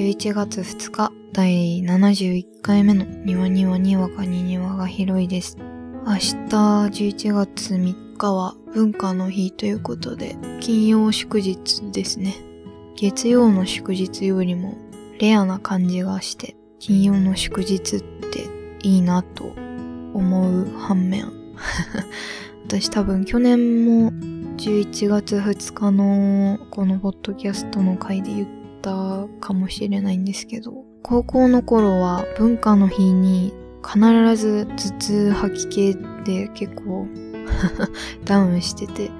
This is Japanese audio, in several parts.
11月2日第71回目の庭にはにわかに庭が広いです。明日11月3日は文化の日ということで金曜祝日ですね。月曜の祝日よりもレアな感じがして金曜の祝日っていいなと思う反面私多分去年も11月2日のこのポッドキャストの回で言ったかもしれないんですけど、高校の頃は文化の日に必ず頭痛吐き気で結構ダウンしてて、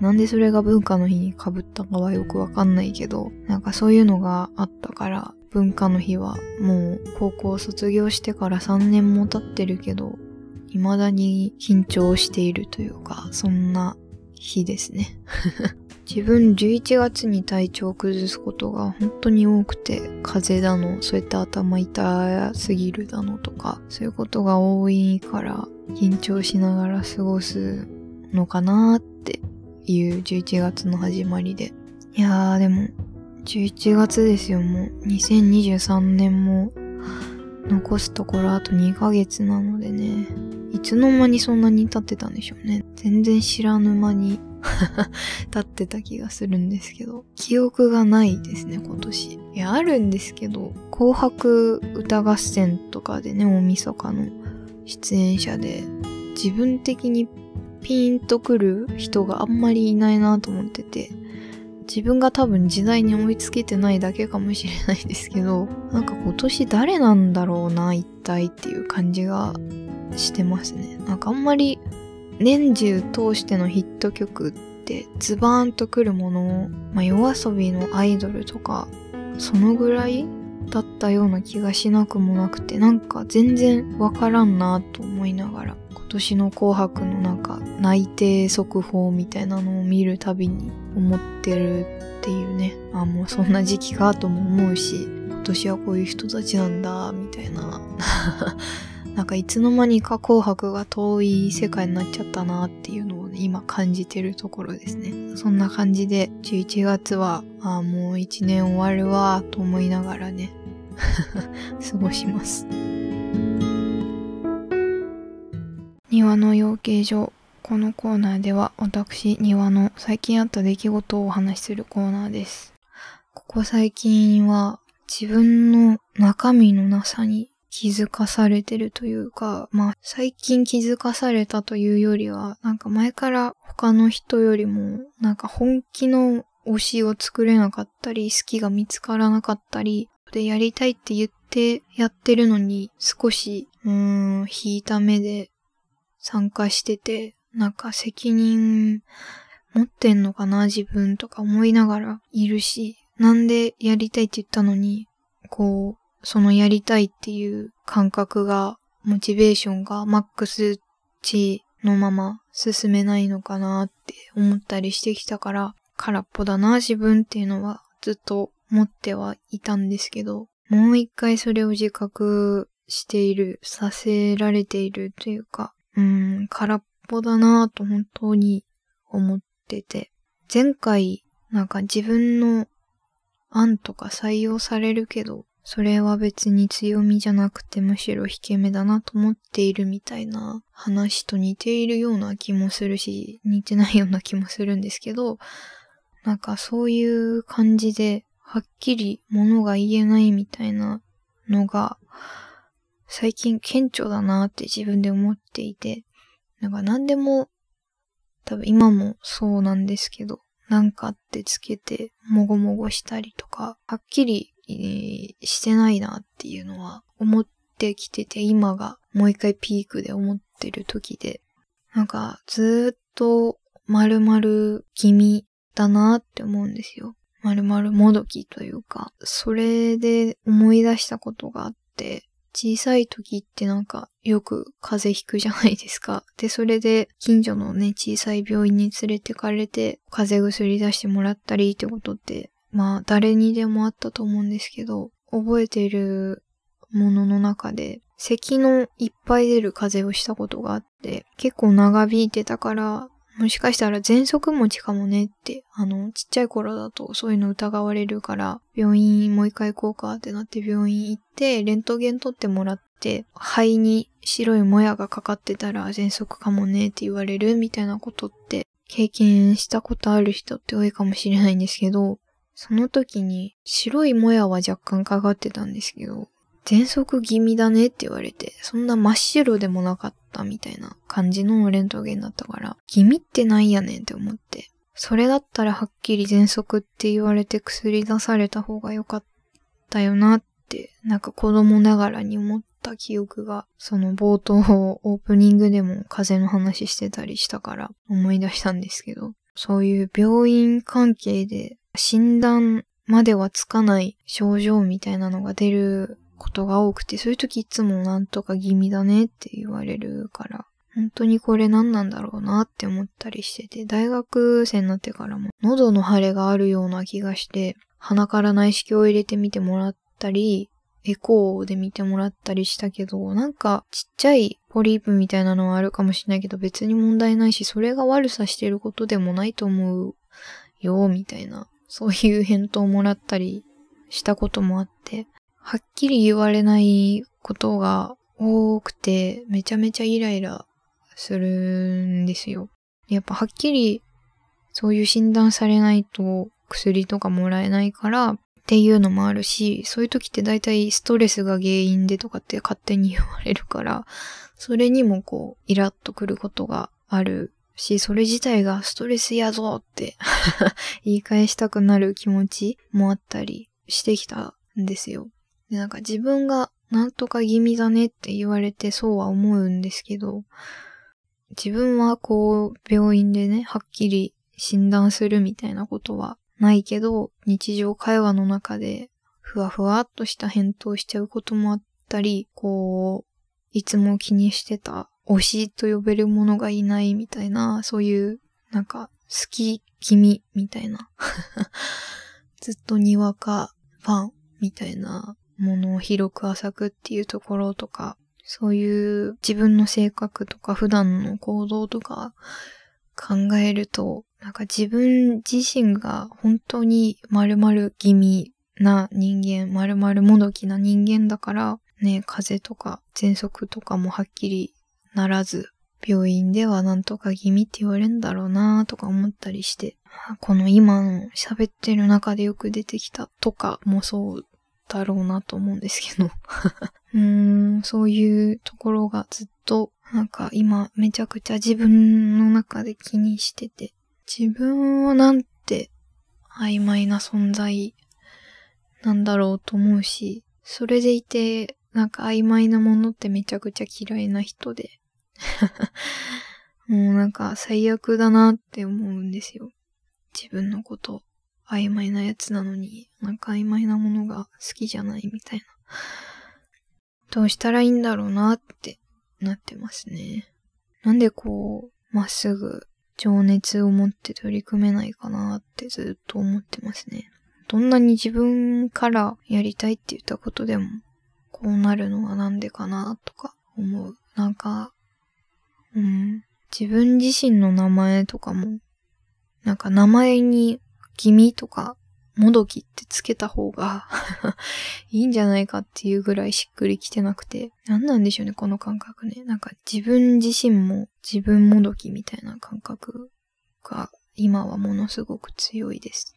なんでそれが文化の日に被ったかはよくわかんないけど、なんかそういうのがあったから文化の日はもう高校卒業してから3年も経ってるけど未だに緊張しているというか、そんな日ですね自分11月に体調を崩すことが本当に多くて、風邪だの、そういった頭痛すぎるだのとかそういうことが多いから緊張しながら過ごすのかなーっていう11月の始まりで、いやーでも11月ですよ。もう2023年も残すところあと2ヶ月なのでね、いつの間にそんなに経ってたんでしょうね。全然知らぬ間に経ってた気がするんですけど、記憶がないですね今年。いやあるんですけど、紅白歌合戦とかでね、大晦日の出演者で自分的にピンとくる人があんまりいないなと思ってて、自分が多分時代に追いつけてないだけかもしれないですけど、なんか今年誰なんだろうな一体っていう感じがしてますね。なんかあんまり年中通してのヒット曲ってズバーンとくるものを、夜遊びのアイドルとかそのぐらいだったような気がしなくもなくて、なんか全然わからんなと思いながら、今年の紅白のなんか内定速報みたいなのを見るたびに思ってるっていうね、あ、もうそんな時期かとも思うし、今年はこういう人たちなんだみたいななんかいつの間にか紅白が遠い世界になっちゃったなっていうのを、ね、今感じてるところですね。そんな感じで11月はもう1年終わるわと思いながらね過ごします。庭の養鶏場。このコーナーでは私庭の最近あった出来事をお話しするコーナーです。ここ最近は自分の中身のなさに気づかされてるというか、最近気づかされたというよりは、なんか前から他の人よりもなんか本気の推しを作れなかったり、好きが見つからなかったりで、やりたいって言ってやってるのに少し引いた目で参加してて、なんか責任持ってんのかな自分とか思いながらいるし、なんでやりたいって言ったのにこうそのやりたいっていう感覚が、モチベーションがマックス値のまま進めないのかなって思ったりしてきたから、空っぽだな自分っていうのはずっと思ってはいたんですけど、もう一回それを自覚している、させられているというか、空っぽだなと本当に思ってて、前回なんか自分の案とか採用されるけどそれは別に強みじゃなくてむしろ引け目だなと思っているみたいな話と似ているような気もするし、似てないような気もするんですけど、なんかそういう感じではっきり物が言えないみたいなのが最近顕著だなって自分で思っていて、なんか何でも多分今もそうなんですけど、なんかってつけてもごもごしたりとかはっきりしてないなっていうのは思ってきてて、今がもう一回ピークで思ってる時で、なんかずっと丸々気味だなって思うんですよ。丸々もどきというか、それで思い出したことがあって、小さい時ってなんかよく風邪ひくじゃないですか。で、それで近所のね、小さい病院に連れてかれて風邪薬出してもらったりってことって誰にでもあったと思うんですけど、覚えているものの中で咳のいっぱい出る風邪をしたことがあって、結構長引いてたから、もしかしたら喘息持ちかもねって、ちっちゃい頃だとそういうの疑われるから、病院もう一回行こうかってなって病院行って、レントゲン取ってもらって、肺に白いもやがかかってたら喘息かもねって言われるみたいなことって、経験したことある人って多いかもしれないんですけど、その時に白いもやは若干かかってたんですけど、喘息気味だねって言われて、そんな真っ白でもなかったみたいな感じのレントゲンだったから、気味ってなんやねんって思って。それだったらはっきり喘息って言われて薬出された方が良かったよなって、なんか子供ながらに思った記憶が、その冒頭オープニングでも風の話してたりしたから思い出したんですけど、そういう病院関係で診断まではつかない症状みたいなのが出ることが多くて、そういう時いつもなんとか気味だねって言われるから、本当にこれ何なんだろうなって思ったりしてて、大学生になってからも喉の腫れがあるような気がして、鼻から内視鏡を入れてみてもらったり、エコーで見てもらったりしたけど、なんかちっちゃいポリープみたいなのはあるかもしれないけど、別に問題ないし、それが悪さしてることでもないと思うよ、みたいな、そういう返答をもらったりしたこともあって、はっきり言われないことが多くて、めちゃめちゃイライラするんですよ。やっぱはっきりそういう診断されないと薬とかもらえないからっていうのもあるし、そういう時って大体ストレスが原因でとかって勝手に言われるから、それにもこうイラッとくることがあるし、それ自体がストレスやぞって言い返したくなる気持ちもあったりしてきたんですよ。で、なんか自分がなんとか気味だねって言われてそうは思うんですけど、自分はこう病院でね、はっきり診断するみたいなことはないけど、日常会話の中でふわふわっとした返答しちゃうこともあったり、こう、いつも気にしてた推しと呼べるものがいないみたいな、そういうなんか好き気味みたいな。ずっとにわかファンみたいな。ものを広く浅くっていうところとか、そういう自分の性格とか普段の行動とか考えると、なんか自分自身が本当に丸々気味な人間、丸々もどきな人間だから、ね、風邪とか喘息とかもはっきりならず、病院ではなんとか気味って言われるんだろうなとか思ったりして、この今の喋ってる中でよく出てきたとかもそうだろうなと思うんですけどそういうところがずっとなんか今めちゃくちゃ自分の中で気にしてて、自分はなんて曖昧な存在なんだろうと思うし、それでいてなんか曖昧なものってめちゃくちゃ嫌いな人でもうなんか最悪だなって思うんですよ。自分のこと曖昧なやつなのに、なんか曖昧なものが好きじゃないみたいな。どうしたらいいんだろうなってなってますね。なんでこう、まっすぐ情熱を持って取り組めないかなってずっと思ってますね。どんなに自分からやりたいって言ったことでも、こうなるのはなんでかなとか思う。なんか、自分自身の名前とかも、なんか名前に、気味とか、もどきってつけた方がいいんじゃないかっていうぐらいしっくりきてなくて。なんなんでしょうね、この感覚ね。なんか自分自身も自分もどきみたいな感覚が今はものすごく強いです。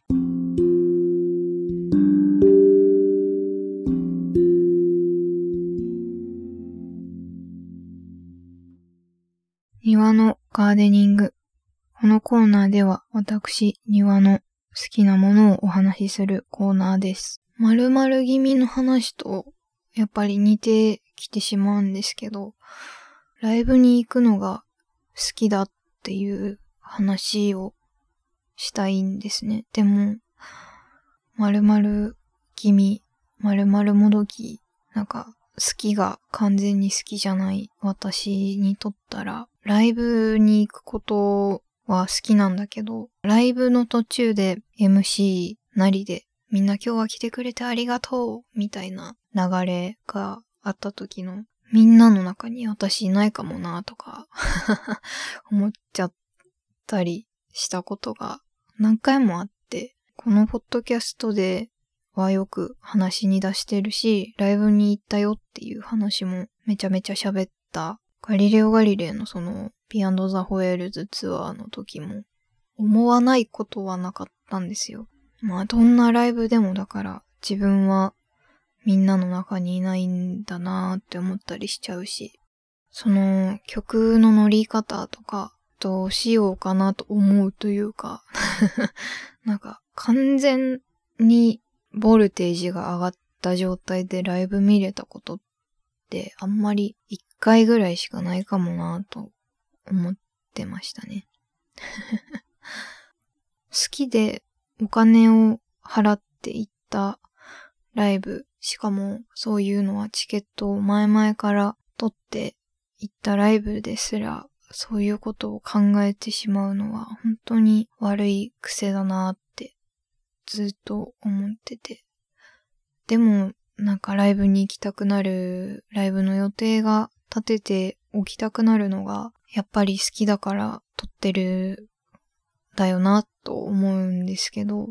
庭のガーデニング。このコーナーでは私、庭の好きなものをお話しするコーナーです。〇〇気味の話とやっぱり似てきてしまうんですけど、ライブに行くのが好きだっていう話をしたいんですね。でも、〇〇気味、〇〇もどき、なんか好きが完全に好きじゃない私にとったら、ライブに行くことは好きなんだけど、ライブの途中で MC なりでみんな今日は来てくれてありがとうみたいな流れがあった時のみんなの中に私いないかもなとか思っちゃったりしたことが何回もあって、このポッドキャストではよく話に出してるし、ライブに行ったよっていう話もめちゃめちゃ喋った。ガリレオ・ガリレイのそのP&ザ・ホエールズツアーの時も思わないことはなかったんですよ。まあどんなライブでもだから自分はみんなの中にいないんだなーって思ったりしちゃうし、その曲の乗り方とかどうしようかなと思うというかなんか完全にボルテージが上がった状態でライブ見れたことってあんまり1回ぐらいしかないかもなーと思ってましたね好きでお金を払って行ったライブ、しかもそういうのはチケットを前々から取って行ったライブですらそういうことを考えてしまうのは本当に悪い癖だなってずっと思ってて、でもなんかライブに行きたくなる、ライブの予定が立てておきたくなるのがやっぱり好きだから取ってるだよなと思うんですけど、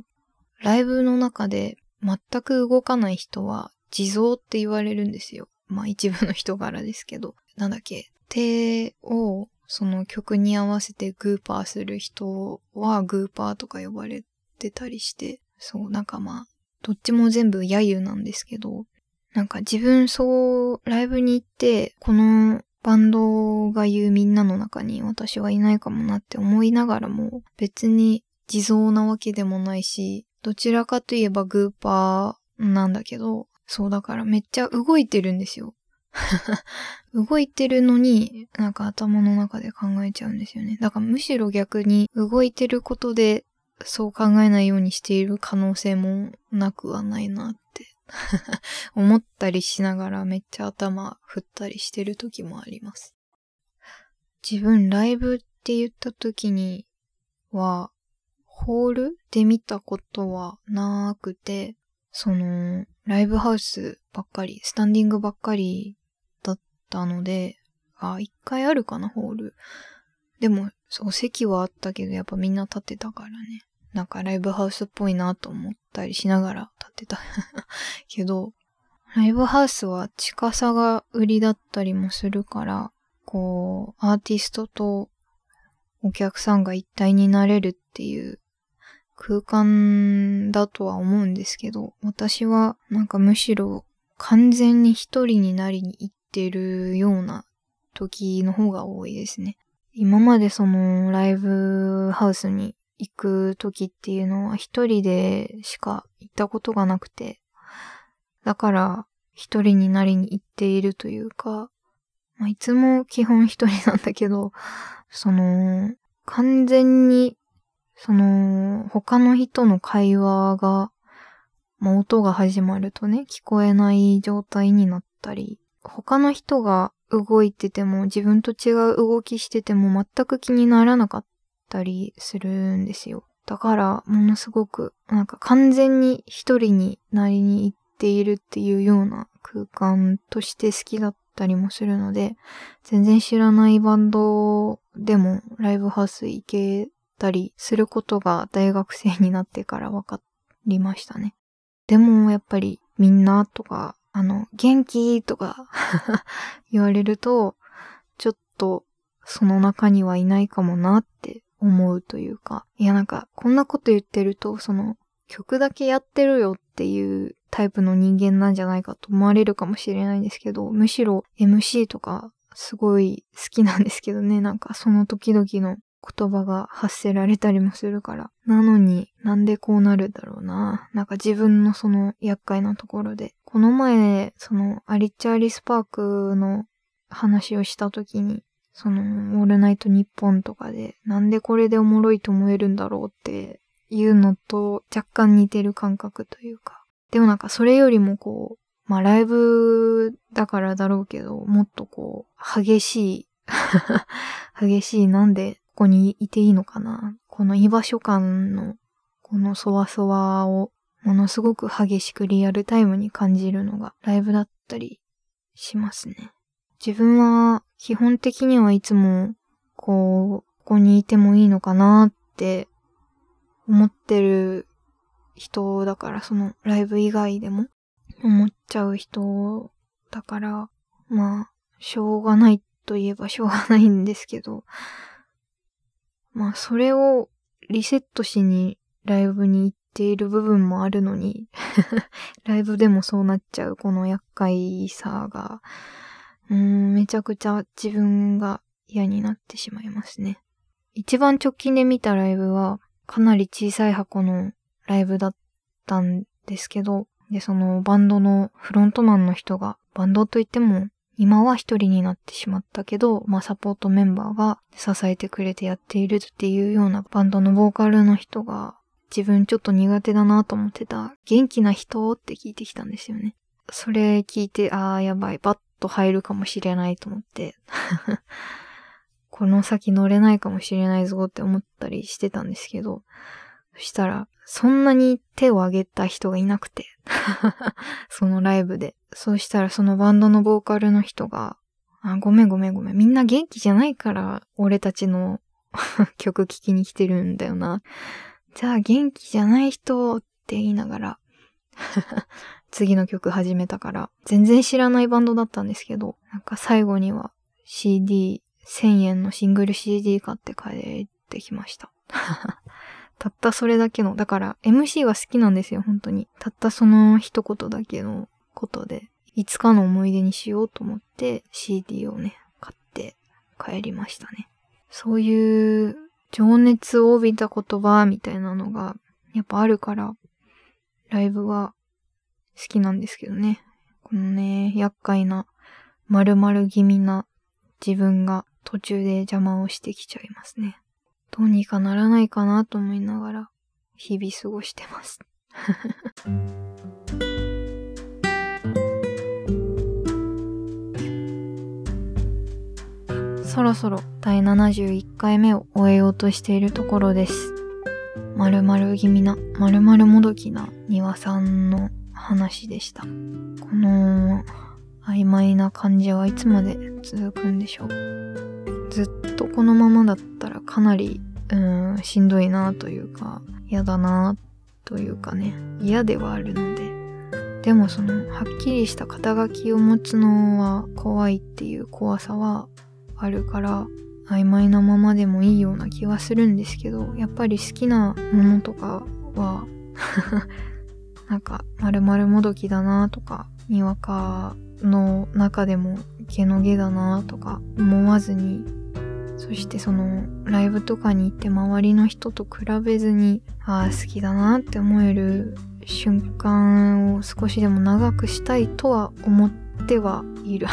ライブの中で全く動かない人は地蔵って言われるんですよ。まあ一部の人柄ですけど、なんだっけ、手をその曲に合わせてグーパーする人はグーパーとか呼ばれてたりして、そうなんかまあどっちも全部揶揄なんですけど、なんか自分そうライブに行ってこのバンドが言うみんなの中に私はいないかもなって思いながらも、別に地蔵なわけでもないし、どちらかといえばグーパーなんだけど、そうだからめっちゃ動いてるんですよ動いてるのになんか頭の中で考えちゃうんですよね。だからむしろ逆に動いてることでそう考えないようにしている可能性もなくはないなって思ったりしながらめっちゃ頭振ったりしてる時もあります。自分ライブって言った時にはホールで見たことはなくて、そのライブハウスばっかり、スタンディングばっかりだったので、一回あるかなホールでも、そう席はあったけどやっぱみんな立ってたからね、なんかライブハウスっぽいなと思ったりしながら立ってたけど、ライブハウスは近さが売りだったりもするから、こうアーティストとお客さんが一体になれるっていう空間だとは思うんですけど、私はなんかむしろ完全に一人になりに行ってるような時の方が多いですね。今までそのライブハウスに行く時っていうのは一人でしか行ったことがなくて、だから一人になりに行っているというか、まあ、いつも基本一人なんだけど、その完全にその他の人の会話が、まあ、音が始まるとね聞こえない状態になったり、他の人が動いてても自分と違う動きしてても全く気にならなかったりするんですよ。だからものすごくなんか完全に一人になりに行っているっていうような空間として好きだったりもするので、全然知らないバンドでもライブハウス行けたりすることが大学生になってから分かりましたね。でもやっぱりみんなとか元気とか言われるとちょっとその中にはいないかもなって思うというか、いやなんかこんなこと言ってるとその曲だけやってるよっていうタイプの人間なんじゃないかと思われるかもしれないんですけど、むしろ MC とかすごい好きなんですけどね、なんかその時々の言葉が発せられたりもするから、なのになんでこうなるだろうな、なんか自分のその厄介なところで、この前そのアリッチャーリスパークの話をした時に、そのオールナイトニッポンとかでなんでこれでおもろいと思えるんだろうっていうのと若干似てる感覚というか、でもなんかそれよりもこう、まあライブだからだろうけど、もっとこう激しいなんでここにいていいのかな、この居場所感のこのそわそわをものすごく激しくリアルタイムに感じるのがライブだったりしますね。自分は基本的にはいつもこうこにいてもいいのかなって思ってる人だから、そのライブ以外でも思っちゃう人だから、まあ、しょうがないといえばしょうがないんですけど、まあ、それをリセットしにライブに行っている部分もあるのに、ライブでもそうなっちゃうこの厄介さが、めちゃくちゃ自分が嫌になってしまいますね。一番直近で見たライブはかなり小さい箱のライブだったんですけど、で、そのバンドのフロントマンの人が、バンドといっても今は一人になってしまったけど、まあサポートメンバーが支えてくれてやっているっていうようなバンドのボーカルの人が、自分ちょっと苦手だなと思ってた元気な人って聞いてきたんですよね。それ聞いて、あーやばい、バッと入るかもしれないと思ってこの先乗れないかもしれないぞって思ったりしてたんですけど、そしたらそんなに手を挙げた人がいなくてそのライブで。そうしたらそのバンドのボーカルの人が、あ、ごめん、みんな元気じゃないから俺たちの曲聴きに来てるんだよな、じゃあ元気じゃない人って言いながら次の曲始めたから、全然知らないバンドだったんですけど、なんか最後には 1000円のシングル CD 買って帰ってきましたたったそれだけの、だから MC が好きなんですよ、本当に。たったその一言だけのことで、いつかの思い出にしようと思って CD をね、買って帰りましたね。そういう情熱を帯びた言葉みたいなのがやっぱあるから、ライブは好きなんですけどね。このね、厄介な丸々気味な自分が途中で邪魔をしてきちゃいますね。どうにかならないかなと思いながら日々過ごしてますそろそろ第71回目を終えようとしているところです。丸々気味な、丸々もどきな庭さんの話でした。この曖昧な感じはいつまで続くんでしょう。ずっとこのままだったらかなりしんどいなというか、嫌だなというかね、嫌ではあるので。でもそのはっきりした肩書きを持つのは怖いっていう怖さはあるから、曖昧なままでもいいような気はするんですけど、やっぱり好きなものとかはなんか丸々もどきだなとか、にわかの中でも毛の毛だなとか思わずに、そしてそのライブとかに行って周りの人と比べずに、ああ好きだなって思える瞬間を少しでも長くしたいとは思ってはいる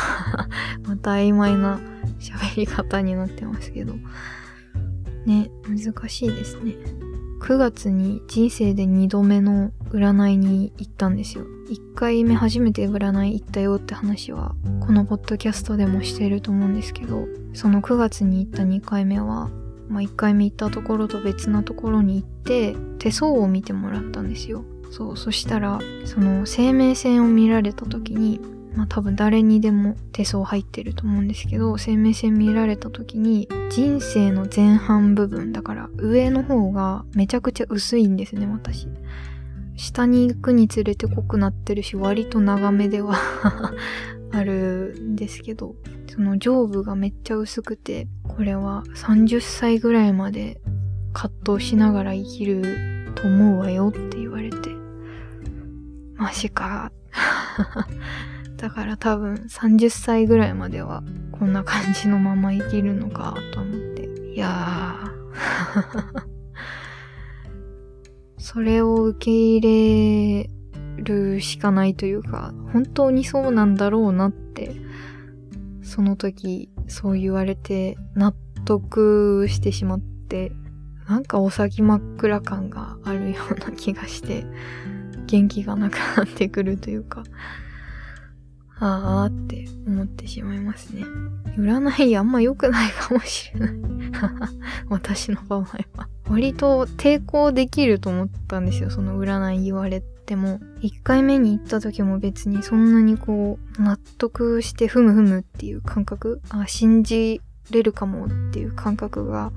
また曖昧な喋り方になってますけどね、難しいですね。9月に人生で2度目の占いに行ったんですよ。1回目初めて占い行ったよって話はこのポッドキャストでもしてると思うんですけど、その9月に行った2回目は、まあ、1回目行ったところと別なところに行って手相を見てもらったんですよ。そしたらその生命線を見られた時に、まあ多分誰にでも手相入ってると思うんですけど、生命線見られた時に人生の前半部分だから上の方がめちゃくちゃ薄いんですね、私。下に行くにつれて濃くなってるし、割と長めではあるんですけど、その上部がめっちゃ薄くて、これは30歳ぐらいまで葛藤しながら生きると思うわよって言われて、マジかだから多分30歳ぐらいまではこんな感じのまま生きるのかと思って、いやーそれを受け入れるしかないというか、本当にそうなんだろうなって、その時そう言われて納得してしまって、なんかお先真っ暗感があるような気がして、元気がなくなってくるというか、あーって思ってしまいますね。占いあんま良くないかもしれない私の場合は割と抵抗できると思ったんですよ、その占い言われても。1回目に行った時も別にそんなにこう納得してふむふむっていう感覚、あ、信じれるかもっていう感覚が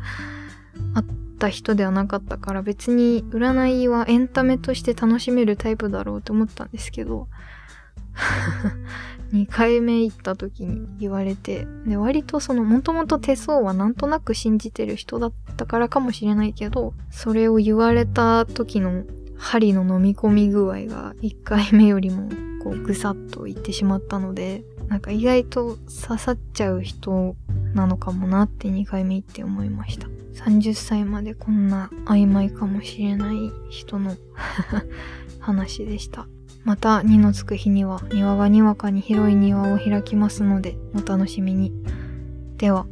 あった人ではなかったから、別に占いはエンタメとして楽しめるタイプだろうと思ったんですけど2回目行った時に言われて、で割とそのもともと手相はなんとなく信じてる人だったからかもしれないけど、それを言われた時の針の飲み込み具合が1回目よりもこうぐさっといってしまったので、なんか意外と刺さっちゃう人なのかもなって2回目行って思いました。30歳までこんな曖昧かもしれない人の話でした。また2のつく日には庭がにわかに広い庭を開きますのでお楽しみに。では。